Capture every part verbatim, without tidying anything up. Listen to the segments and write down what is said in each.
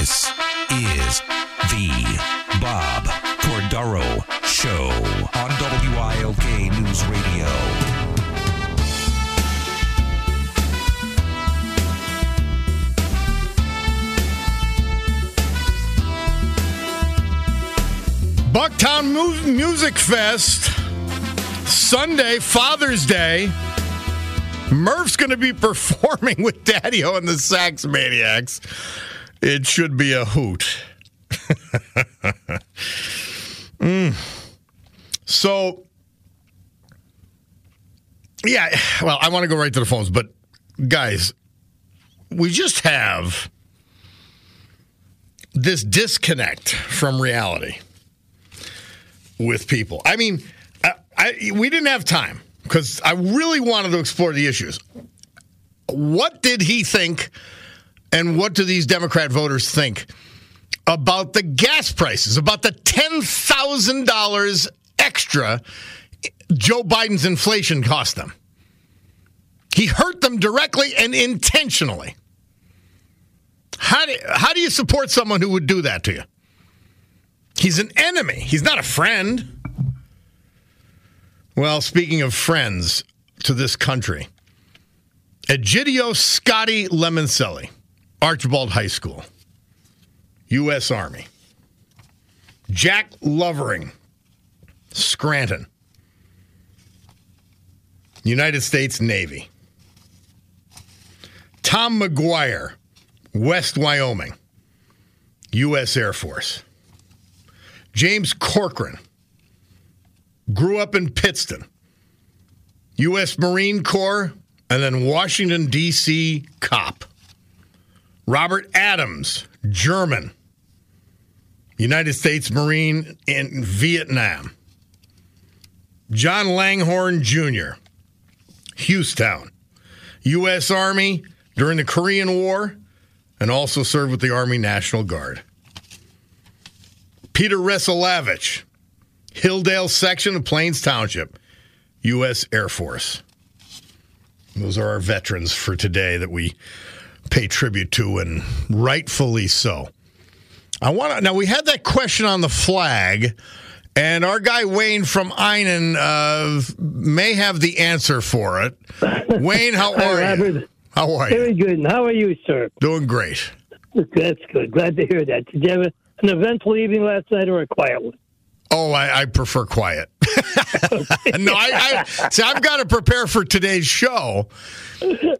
This is the Bob Cordaro Show on W I L K News Radio. Bucktown Mo-Music Fest, Sunday, Father's Day. Murph's going to be performing with Daddy O and the Sax Maniacs. It should be a hoot. mm. So, yeah, well, I want to go right to the phones, but guys, we just have this disconnect from reality with people. I mean, I, I, we didn't have time because I really wanted to explore the issues. What did he think? And what do these Democrat voters think about the gas prices, about the ten thousand dollars extra Joe Biden's inflation cost them? He hurt them directly and intentionally. How do, how do you support someone who would do that to you? He's an enemy. He's not a friend. Well, speaking of friends to this country, Egidio Scotty Lemoncelli, Archbald High School, U S Army. Jack Lovering, Scranton, United States Navy. Tom McGuire, West Wyoming, U S Air Force. James Corcoran, grew up in Pittston, U S Marine Corps, and then Washington, D C cop. Robert Adams, German, United States Marine in Vietnam. John Langhorn Junior, Houston, U S Army during the Korean War, and also served with the Army National Guard. Peter Resolavich, Hildale section of Plains Township, U S Air Force. Those are our veterans for today that we pay tribute to, and rightfully so. I want to now. We had that question on the flag, and our guy Wayne from Eynon uh, may have the answer for it. Wayne, how are Hi, Robert. you? How are you? Very good. And how are you, sir? Doing great. That's good. Glad to hear that. Did you have an eventful evening last night, or a quiet one? Oh, I, I prefer quiet. no, I, I see, I've got to prepare for today's show,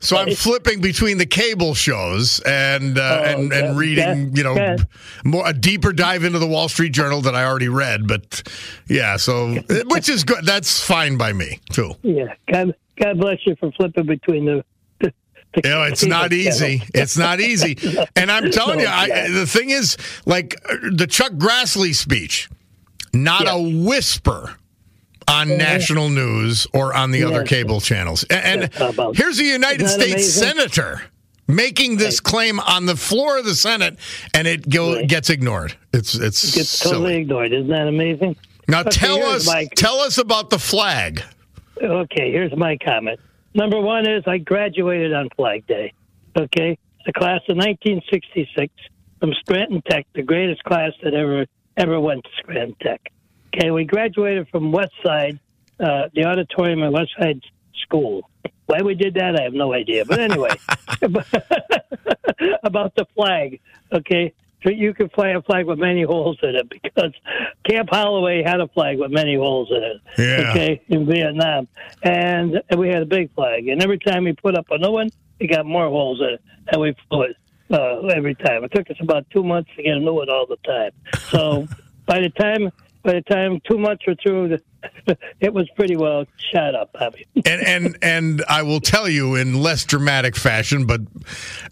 so I'm flipping between the cable shows and uh, oh, and, and reading, that, you know, that. more a deeper dive into the Wall Street Journal that I already read. But yeah, so which is good. That's fine by me too. Yeah, God, God bless you for flipping between the. the, the you know, it's not easy. Channel. It's not easy, and I'm telling oh, you, I, yeah. the thing is, like the Chuck Grassley speech, not yeah. a whisper on yeah. national news or on the yeah. other cable channels. And yeah. here's a United States amazing? senator making this right. claim on the floor of the Senate, and it go, right. gets ignored. It's it's it gets silly. totally ignored. Isn't that amazing? Now okay, tell us my... tell us about the flag. Okay, here's my comment. Number one is I graduated on Flag Day. Okay, the class of nineteen sixty-six from Scranton Tech, the greatest class that ever ever went to Scranton Tech. Okay, we graduated from Westside, uh, the auditorium at Westside school. Why we did that, I have no idea. But anyway, about the flag, okay? You can fly a flag with many holes in it because Camp Holloway had a flag with many holes in it, yeah. okay, in Vietnam. And we had a big flag. And every time we put up a new one, it got more holes in it, and we flew it uh, every time. It took us about two months to get a new one all the time. So by the time... By the time two months were through, it was pretty well shot up, Bobby. and and and I will tell you in less dramatic fashion, but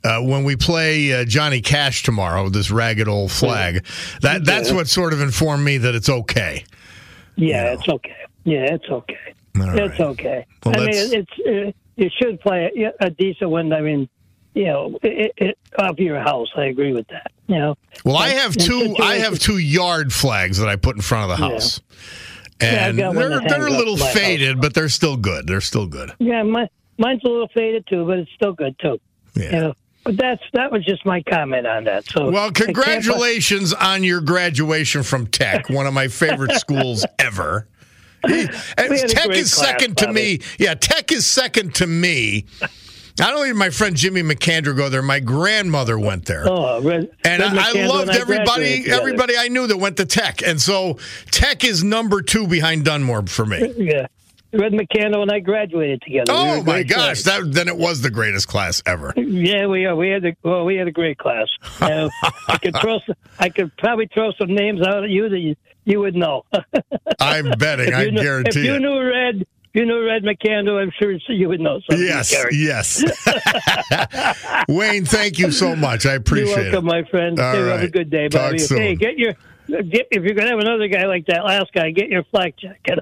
uh, when we play uh, Johnny Cash tomorrow, this ragged old flag, that that's what sort of informed me that it's okay. Yeah, you know. It's okay. Yeah, it's okay. All it's right. okay. Well, I that's... mean, it's you it should play a, a decent one. I mean. You know, it, it, off your house. I agree with that. You know. Well, I have two. I have two yard flags that I put in front of the house, yeah. and yeah, they're they're a little faded, but they're still good. They're still good. Yeah, my, mine's a little faded too, but it's still good too. Yeah. You know? But that's that was just my comment on that. So well, congratulations on your graduation from Tech, one of my favorite schools ever. Tech is second to me. Yeah, Tech is second to me. I don't even my friend Jimmy McAndrew go there. My grandmother went there. Oh, Red, and Red I, I loved and I everybody everybody I knew that went to Tech. And so Tech is number two behind Dunmore for me. Yeah. Red McCandle and I graduated together. Oh, we my gosh. That, then it was the greatest class ever. Yeah, we are. We had a, well, we had a great class. Uh, I, could throw some, I could probably throw some names out at you that you, you would know. I'm betting. I knew, guarantee If you it. knew Red... You know Red McCandle, I'm sure you would know something. Yes, Gary. yes. Wayne, thank you so much. I appreciate it. You're welcome, it. my friend. All hey, right. Have a good day, Bobby. Talk soon. Hey, get your... Get, if you're going to have another guy like that last guy, get your flak jacket.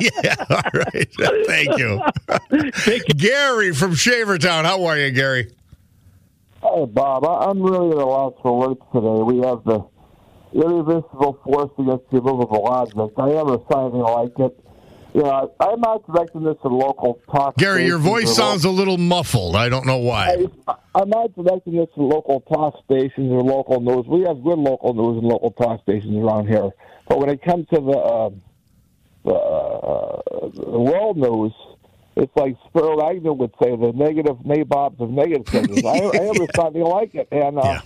yeah, all right. Thank you. Thank you. Gary from Shavertown. How are you, Gary? Hey, Bob. I'm really at a loss for words today. We have the irresistible force against the immovable object. I am reciting like it. Yeah, I'm not directing this to local talk Gary, stations your voice sounds local. a little muffled. I don't know why. I, I'm not directing this to local talk stations or local news. We have good local news and local talk stations around here. But when it comes to the, uh, the, uh, the world news, it's like Spiro Agnew would say, the negative nabobs of negative things. I, I am responding like it. And, uh, yeah.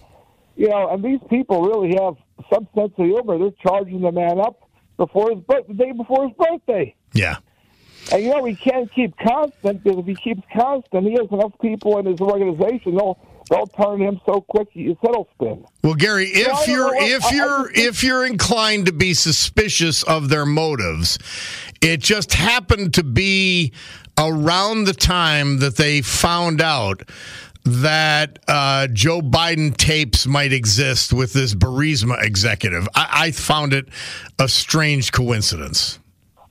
you know, and these people really have some sense of humor. They're charging the man up before his the day before his birthday. Yeah. And, you know, he can't keep constant, because if he keeps constant, he has enough people in his organization, they'll, they'll turn him so quick, his head'll spin. Well, Gary, if you you're if I, you're I, I, if you're inclined to be suspicious of their motives, it just happened to be around the time that they found out that uh, Joe Biden tapes might exist with this Burisma executive. I, I found it a strange coincidence.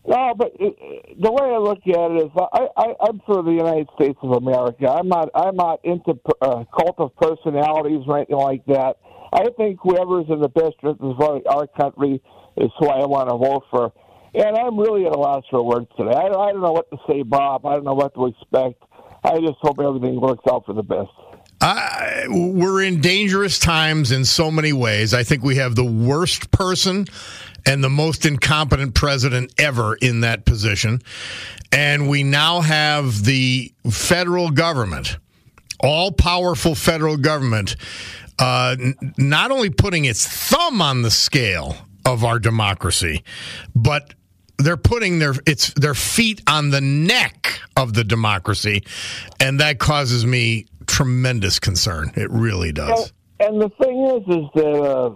No, but the way I look at it is, I, I, I'm for the United States of America. I'm not, I'm not into uh, cult of personalities or anything like that. I think whoever's in the best interest of our country is who I want to vote for. And I'm really at a loss for words today. I, I don't know what to say, Bob. I don't know what to expect. I just hope everything works out for the best. I, we're in dangerous times in so many ways. I think we have the worst person and the most incompetent president ever in that position. And we now have the federal government, all-powerful federal government, uh, n- not only putting its thumb on the scale of our democracy, but they're putting their it's their feet on the neck of the democracy, and that causes me tremendous concern. It really does. And, and the thing is, is that uh,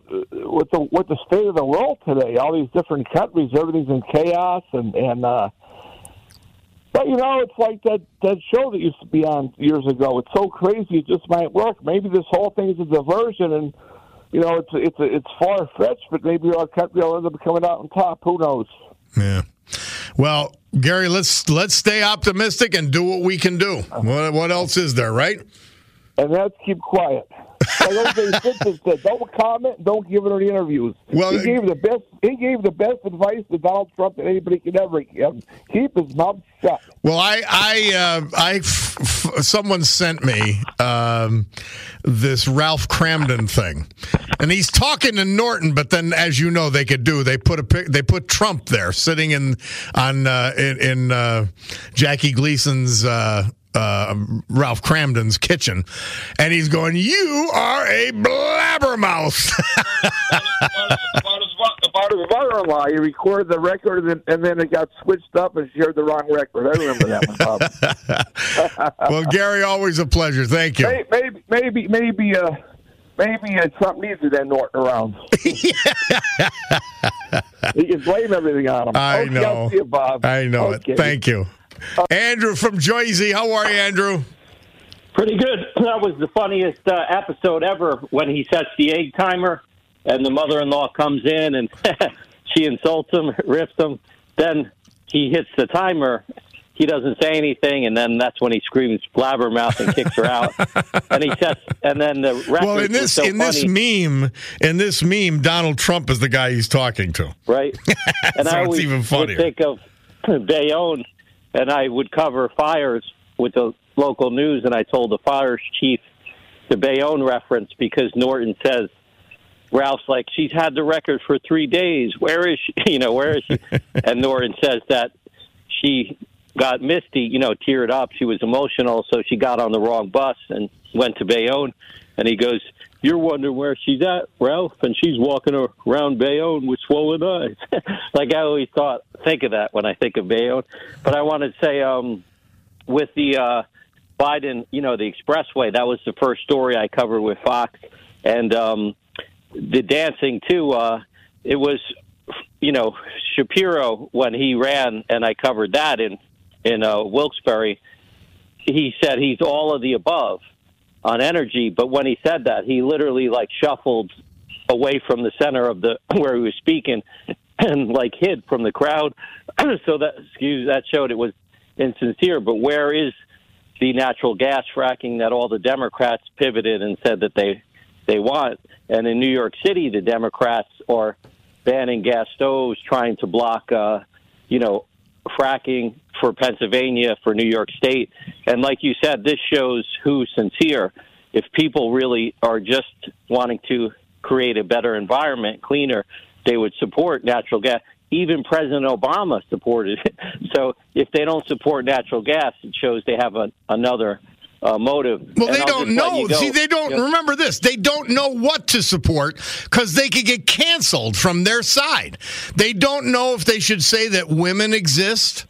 with the with the state of the world today, all these different countries, everything's in chaos, and and uh, but you know, it's like that that show that used to be on years ago. It's so crazy, it just might work. Maybe this whole thing is a diversion, and you know, it's it's it's far fetched, but maybe our country will end up coming out on top. Who knows? Yeah. Well, Gary, let's let's stay optimistic and do what we can do. What, what else is there, right? And let's keep quiet. said, don't comment, don't give her any interviews. Well, he gave the best. He gave the best advice to Donald Trump that anybody could ever give. Keep his mouth shut. Well, I, I, uh, I f- f- someone sent me um, this Ralph Cramden thing, and he's talking to Norton. But then, as you know, they could do. They put a they put Trump there, sitting in on uh, in, in uh, Jackie Gleason's. Uh, Uh, Ralph Cramden's kitchen, and he's going, "You are a blabbermouth." About his mother-in-law, he recorded the record, and, and then it got switched up and shared the wrong record. I remember that one, Bob. Well, Gary, always a pleasure. Thank you. Maybe, maybe, maybe, uh, maybe uh, Trump needs it then Norton around. He can blame everything on him. I okay, know. I'll see you, Bob. I know okay. it. Thank you. Andrew from Jersey. How are you, Andrew? Pretty good. That was the funniest uh, episode ever when he sets the egg timer and the mother-in-law comes in and she insults him, rips him. Then he hits the timer. He doesn't say anything, and then that's when he screams blabbermouth and kicks her out. and he sets, and then the record well in this so in funny. this meme in this meme, Donald Trump is the guy he's talking to, right? And so I always it's even funnier. Would think of Bayonne. And I would cover fires with the local news, and I told the fires chief the Bayonne reference because Norton says, Ralph's like, she's had the record for three days. Where is she? You know, where is she? And Norton says that she got misty, you know, teared up. She was emotional, so she got on the wrong bus and went to Bayonne. And he goes, "You're wondering where she's at, Ralph, and she's walking around Bayonne with swollen eyes." Like I always thought, think of that when I think of Bayonne. But I want to say um, with the uh, Biden, you know, the expressway, that was the first story I covered with Fox. And um, the dancing, too, uh, it was, you know, Shapiro, when he ran, and I covered that in, in uh, Wilkes-Barre, he said he's all of the above on energy, but when he said that, he literally like shuffled away from the center of the where he was speaking, and like hid from the crowd. So that excuse that showed it was insincere. But where is the natural gas fracking that all the Democrats pivoted and said that they they want? And in New York City, the Democrats are banning gas stoves, trying to block, uh, you know, fracking for Pennsylvania, for New York State. And like you said, this shows who's sincere. If people really are just wanting to create a better environment, cleaner, they would support natural gas. Even President Obama supported it. So if they don't support natural gas, it shows they have a, another Uh, motive. Well, and they I'll don't know. See, they don't yeah. remember this. They don't know what to support because they could get canceled from their side. They don't know if they should say that women exist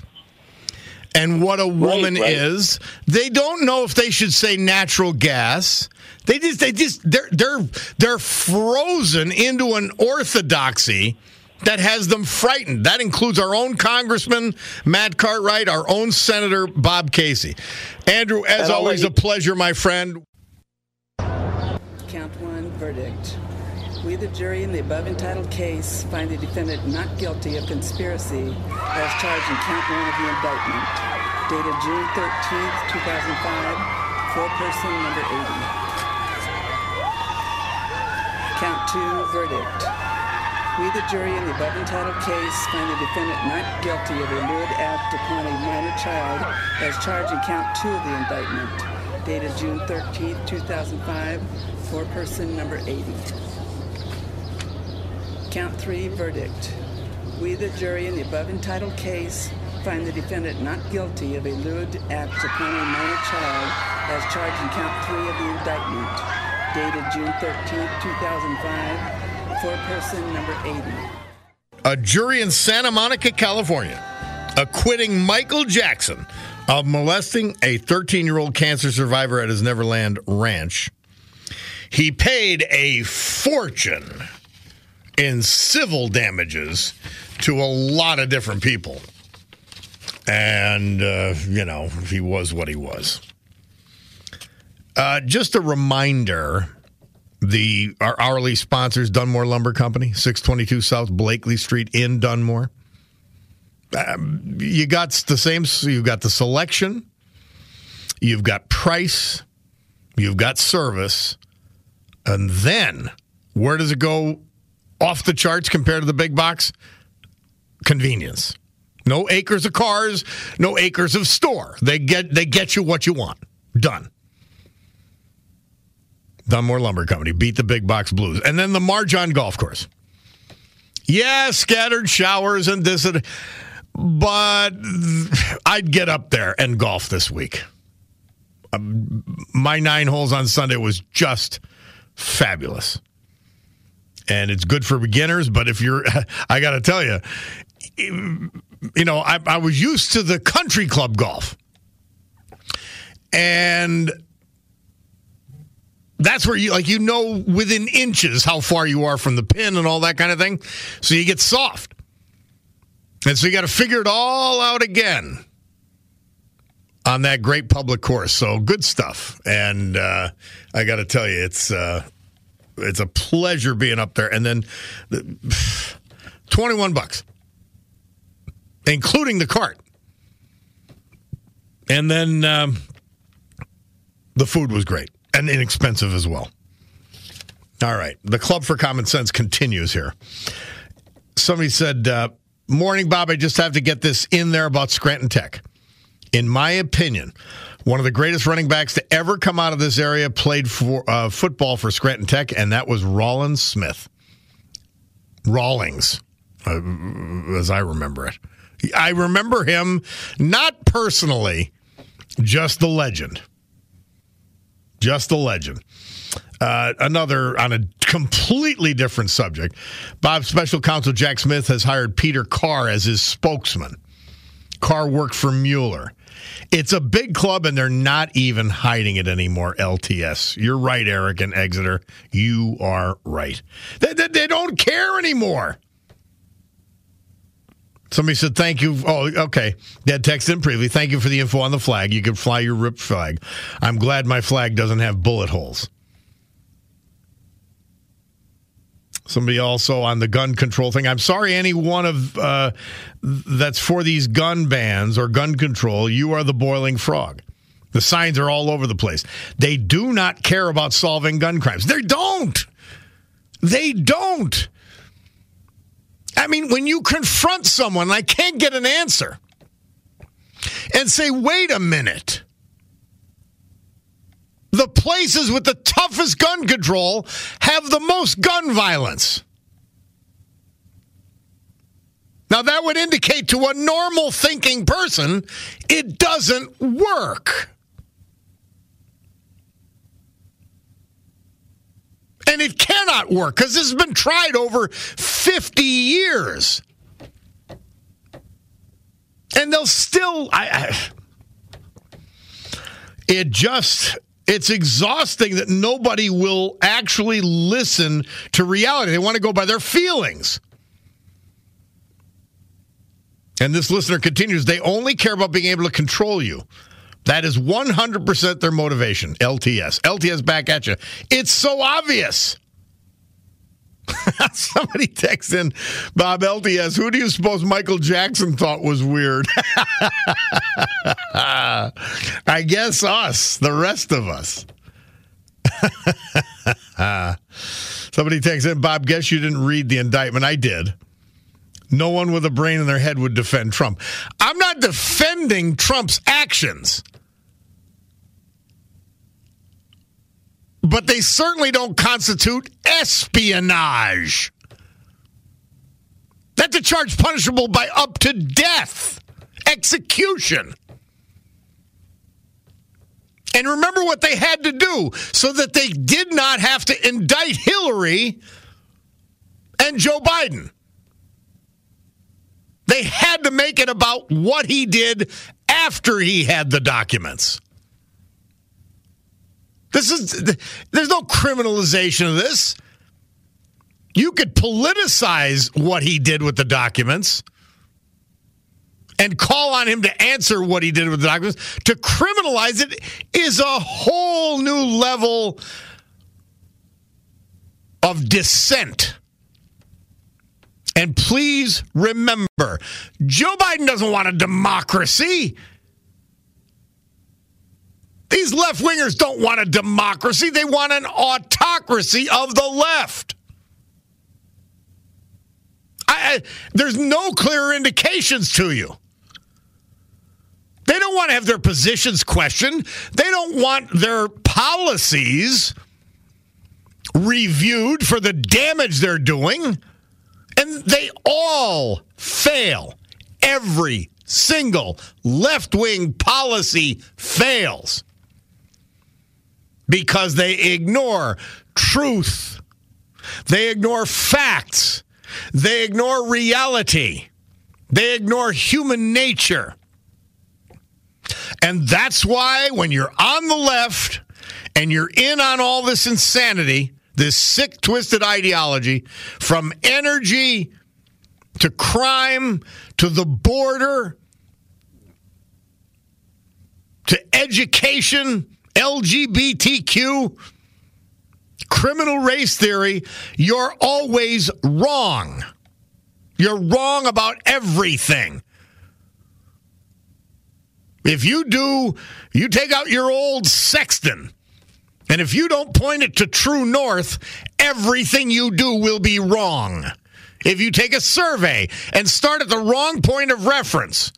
and what a woman right, right. is. They don't know if they should say natural gas. They just, they just, they're, they're, they're frozen into an orthodoxy that has them frightened. That includes our own Congressman, Matt Cartwright, our own Senator, Bob Casey. Andrew, as always, a pleasure, my friend. Count one, verdict. We, the jury, in the above entitled case, find the defendant not guilty of conspiracy as charged in count one of the indictment. Dated June thirteenth, two thousand five, for person number eighty. Count two, verdict. We, the jury, in the above entitled case, find the defendant not guilty of a lewd act upon a minor child as charged in count two of the indictment, dated June thirteenth, two thousand five, for person number eighty. Count three, verdict. We, the jury, in the above entitled case, find the defendant not guilty of a lewd act upon a minor child as charged in count three of the indictment, dated June thirteenth, two thousand five, for person number eighty. A jury in Santa Monica, California, acquitting Michael Jackson of molesting a thirteen-year-old cancer survivor at his Neverland Ranch. He paid a fortune in civil damages to a lot of different people. And, uh, you know, he was what he was. Uh, just a reminder... The our hourly sponsors, Dunmore Lumber Company, six twenty-two South Blakely Street in Dunmore. Um, you got the same. So you've got the selection. You've got price. You've got service. And then, where does it go off the charts compared to the big box? Convenience. No acres of cars, no acres of store. They get they get you what you want. Done. Dunmore Lumber Company beat the big box blues. And then the Marjon Golf Course. Yeah, scattered showers and this and but I'd get up there and golf this week. Um, my nine holes on Sunday was just fabulous. And it's good for beginners, but if you're, I got to tell you, you know, I, I was used to the country club golf. And that's where you, like, you know within inches how far you are from the pin and all that kind of thing. So you get soft. And so you got to figure it all out again on that great public course. So good stuff. And uh, I got to tell you, it's uh, it's a pleasure being up there. And then the, twenty-one bucks, including the cart. And then um, the food was great and inexpensive as well. All right. The Club for Common Sense continues here. Somebody said... Uh, Morning, Bob. I just have to get this in there about Scranton Tech. In my opinion, one of the greatest running backs to ever come out of this area played for uh, football for Scranton Tech, and that was Rollins Smith. Rawlings, uh, as I remember it. I remember him, not personally, just the legend. Just the legend. Uh, another on a completely different subject. Bob's special counsel Jack Smith has hired Peter Carr as his spokesman. Carr worked for Mueller. It's a big club, and they're not even hiding it anymore, L T S. You're right, Eric and Exeter. You are right. They, they, they don't care anymore. Somebody said, thank you. Oh, okay. Dad texted in previously. Thank you for the info on the flag. You can fly your ripped flag. I'm glad my flag doesn't have bullet holes. Somebody also on the gun control thing. I'm sorry, any one of uh, that's for these gun bans or gun control, you are the boiling frog. The signs are all over the place. They do not care about solving gun crimes. They don't. They don't. I mean, when you confront someone, I can't get an answer, and say, wait a minute. The places with the toughest gun control have the most gun violence. Now, that would indicate to a normal thinking person, it doesn't work. And it cannot work because this has been tried over fifty years. And they'll still... I, I, it just... It's exhausting that nobody will actually listen to reality. They want to go by their feelings. And this listener continues, they only care about being able to control you. That is one hundred percent their motivation, L T S. L T S back at you. It's so obvious. Somebody texts in, Bob, L T S, who do you suppose Michael Jackson thought was weird? I guess us, the rest of us. Somebody texts in, Bob, guess you didn't read the indictment. I did. No one with a brain in their head would defend Trump. I'm not defending Trump's actions. But they certainly don't constitute espionage. That's a charge punishable by up to death, execution. And remember what they had to do so that they did not have to indict Hillary and Joe Biden. They had to make it about what he did after he had the documents. This is, there's no criminalization of this. You could politicize what he did with the documents and call on him to answer what he did with the documents. To criminalize it is a whole new level of dissent. And please remember, Joe Biden doesn't want a democracy. These left-wingers don't want a democracy. They want an autocracy of the left. I, I, there's no clearer indications to you. They don't want to have their positions questioned. They don't want their policies reviewed for the damage they're doing. And they all fail. Every single left-wing policy fails because they ignore truth. They ignore facts. They ignore reality. They ignore human nature. And that's why when you're on the left and you're in on all this insanity, this sick, twisted ideology, from energy to crime to the border to education, L G B T Q, criminal race theory, you're always wrong. You're wrong about everything. If you do, you take out your old sexton, and if you don't point it to true north, everything you do will be wrong. If you take a survey and start at the wrong point of reference,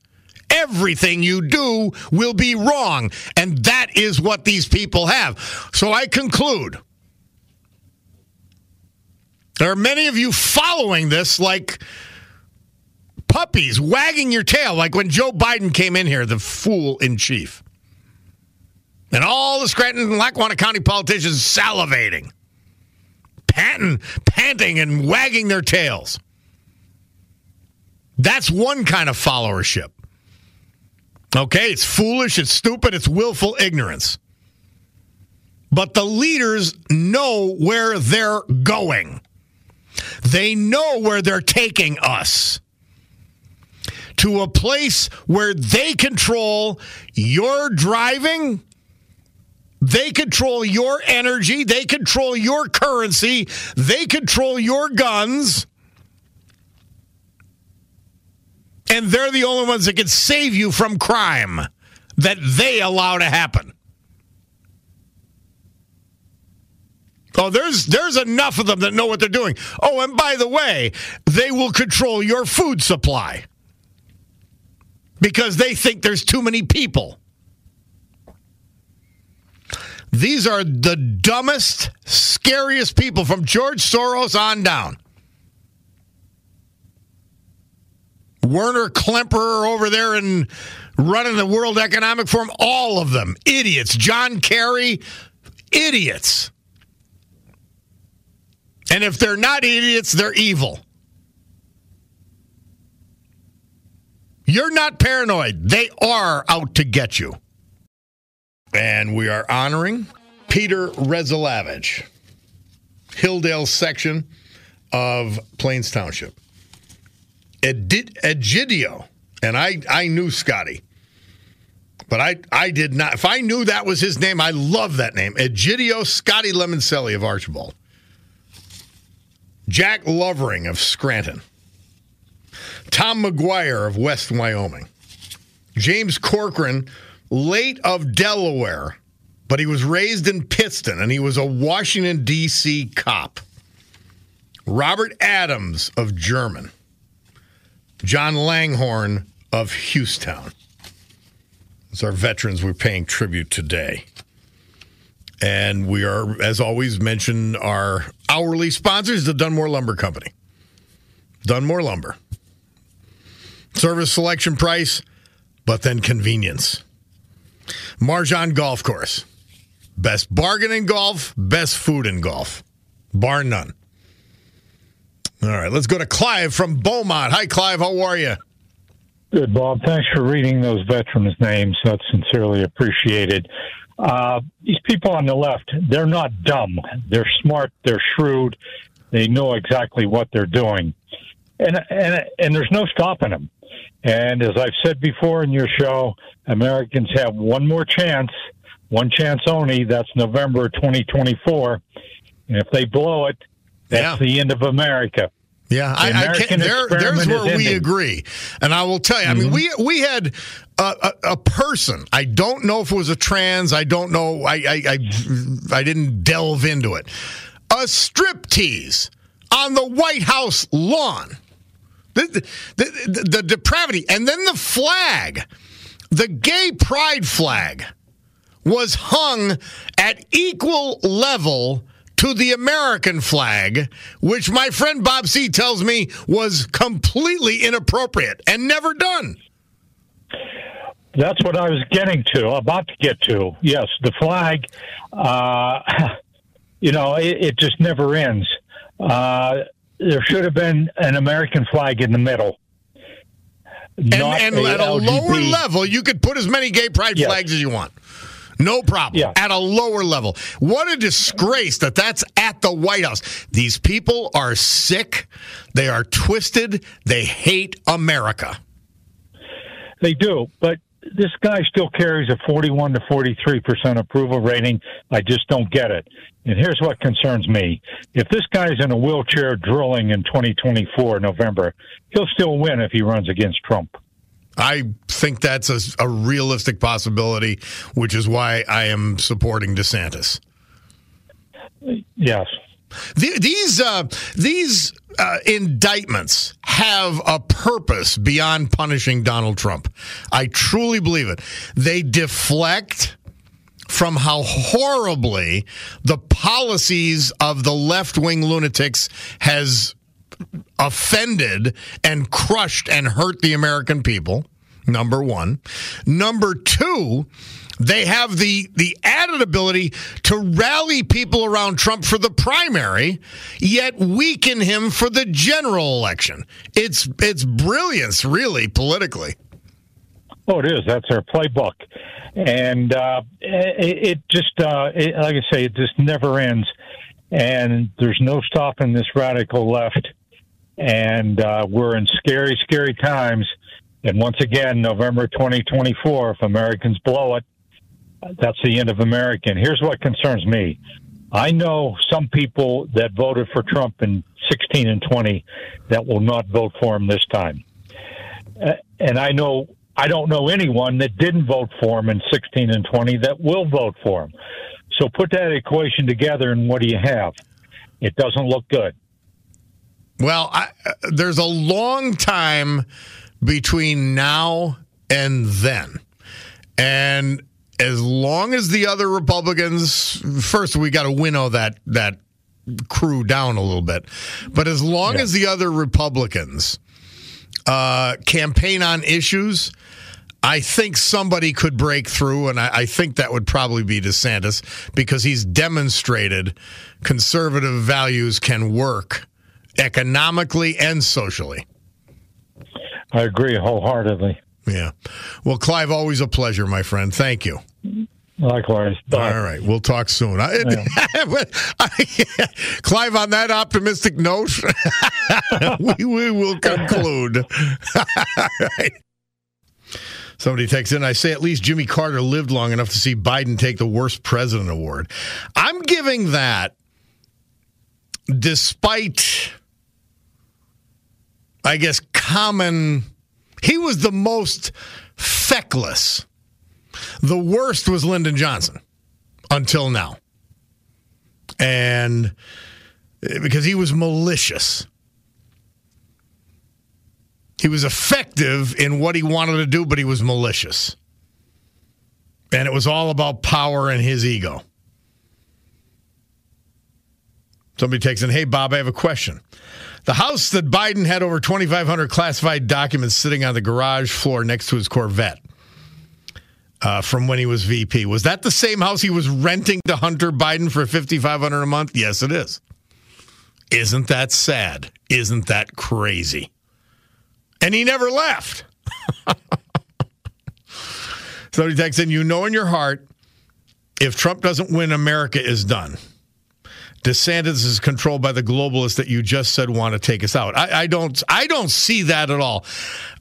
everything you do will be wrong, and that is what these people have. So I conclude, there are many of you following this like puppies, wagging your tail, like when Joe Biden came in here, the fool in chief. And all the Scranton and Lackawanna County politicians salivating, panting, panting and wagging their tails. That's one kind of followership. Okay, it's foolish, it's stupid, it's willful ignorance. But the leaders know where they're going. They know where they're taking us. To a place where they control your driving, they control your energy, they control your currency, they control your guns, and they're the only ones that can save you from crime that they allow to happen. Oh, there's there's enough of them that know what they're doing. Oh, and by the way, they will control your food supply. Because they think there's too many people. These are the dumbest, scariest people from George Soros on down. Werner Klemperer over there and running the World Economic Forum, all of them, idiots. John Kerry, idiots. And if they're not idiots, they're evil. You're not paranoid. They are out to get you. And we are honoring Peter Resolavich, Hildale section of Plains Township. Egidio, and I, I knew Scotty, but I, I did not. If I knew that was his name, I love that name. Egidio Scotty Lemoncelli of Archbald. Jack Lovering of Scranton. Tom McGuire of West Wyoming. James Corcoran, late of Delaware, but he was raised in Pittston, and he was a Washington, D C cop. Robert Adams of German. John Langhorn of Houston. It's our veterans we're paying tribute today. And we are, as always, mention our hourly sponsors, the Dunmore Lumber Company. Dunmore Lumber. Service, selection, price, but then convenience. Marjon Golf Course. Best bargain in golf, best food in golf. Bar none. All right, let's go to Clive from Beaumont. Hi, Clive. How are you? Good, Bob. Thanks for reading those veterans' names. That's sincerely appreciated. Uh, these people on the left, they're not dumb. They're smart. They're shrewd. They know exactly what they're doing. And, and and there's no stopping them. And as I've said before in your show, Americans have one more chance, one chance only. That's November twenty twenty-four. And if they blow it, that's yeah. the end of America. Yeah, the I, I can't, there, there's where we agree. And I will tell you, mm-hmm. I mean, we we had a, a, a person. I don't know if it was a trans. I don't know. I I, I, I didn't delve into it. A striptease on the White House lawn. The, the, the, the depravity. And then the flag, the gay pride flag, was hung at equal level to the American flag, which my friend Bob C. tells me was completely inappropriate and never done. That's what I was getting to, about to get to. Yes, the flag, uh, you know, it, it just never ends. Uh, there should have been an American flag in the middle. And, and a at a L G B. Lower level, you could put as many gay pride yes. flags as you want. No problem. Yeah. At a lower level. What a disgrace that that's at the White House. These people are sick. They are twisted. They hate America. They do. But this guy still carries a forty-one to forty-three percent approval rating. I just don't get it. And here's what concerns me. If this guy's in a wheelchair drilling in twenty twenty-four, November, he'll still win if he runs against Trump. I think that's a, a realistic possibility, which is why I am supporting DeSantis. Yes. The, these uh, these uh, indictments have a purpose beyond punishing Donald Trump. I truly believe it. They deflect from how horribly the policies of the left-wing lunatics has offended and crushed and hurt the American people, number one. Number two, they have the, the added ability to rally people around Trump for the primary, yet weaken him for the general election. It's it's brilliance, really, politically. Oh, it is. That's their playbook. And uh, it, it just, uh, it, like I say, it just never ends. And there's no stopping this radical left. And uh, we're in scary, scary times. And once again, November twenty twenty-four, if Americans blow it, that's the end of America. And here's what concerns me. I know some people that voted for Trump in sixteen and twenty that will not vote for him this time. Uh, and I know I don't know anyone that didn't vote for him in sixteen and twenty that will vote for him. So put that equation together, and what do you have? It doesn't look good. Well, I, there's a long time between now and then. And as long as the other Republicans, first we got to winnow that that crew down a little bit. But as long yeah. as the other Republicans uh, campaign on issues, I think somebody could break through, and I, I think that would probably be DeSantis, because he's demonstrated conservative values can work economically and socially. I agree wholeheartedly. Yeah. Well, Clive, always a pleasure, my friend. Thank you. Likewise. Bye. All right. We'll talk soon. I, yeah. I, Clive, on that optimistic note, we, we will conclude. All right. Somebody texts in, I say at least Jimmy Carter lived long enough to see Biden take the worst president award. I'm giving that, despite, I guess, common, he was the most feckless. The worst was Lyndon Johnson until now. And because he was malicious. He was effective in what he wanted to do, but he was malicious. And it was all about power and his ego. Somebody takes in, hey, Bob, I have a question. The house that Biden had over twenty-five hundred classified documents sitting on the garage floor next to his Corvette uh, from when he was V P. Was that the same house he was renting to Hunter Biden for fifty-five hundred dollars a month? Yes, it is. Isn't that sad? Isn't that crazy? And he never left. Somebody texts in, you know in your heart, if Trump doesn't win, America is done. DeSantis is controlled by the globalists that you just said want to take us out. I, I don't I don't see that at all.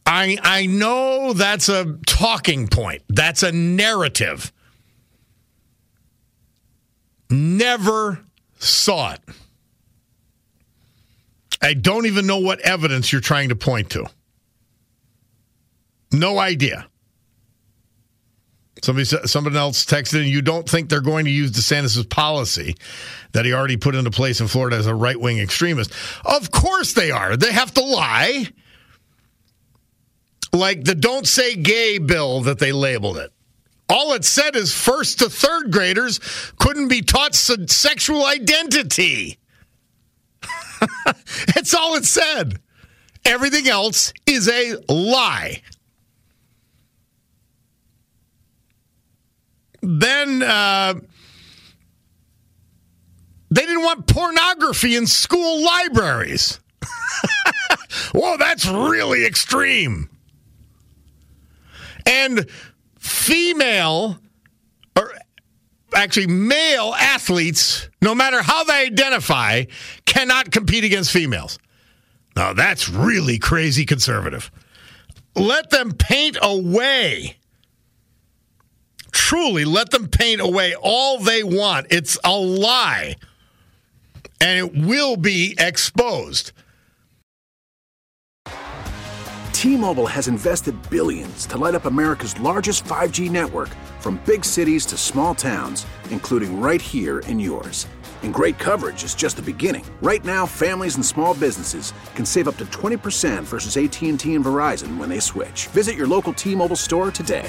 I I know that's a talking point. That's a narrative. Never saw it. I don't even know what evidence you're trying to point to. No idea. Somebody, somebody else texted in, you don't think they're going to use DeSantis' policy that he already put into place in Florida as a right-wing extremist. Of course they are. They have to lie. Like the Don't Say Gay bill that they labeled it. All it said is first to third graders couldn't be taught sexual identity. That's all it said. Everything else is a lie. Then uh, they didn't want pornography in school libraries. Whoa, that's really extreme. And female, or actually male athletes, no matter how they identify, cannot compete against females. Now, that's really crazy conservative. Let them paint away. Truly, let them paint away all they want. It's a lie. And it will be exposed. T-Mobile has invested billions to light up America's largest five G network, from big cities to small towns, including right here in yours. And great coverage is just the beginning. Right now, families and small businesses can save up to twenty percent versus A T and T and Verizon when they switch. Visit your local T-Mobile store today.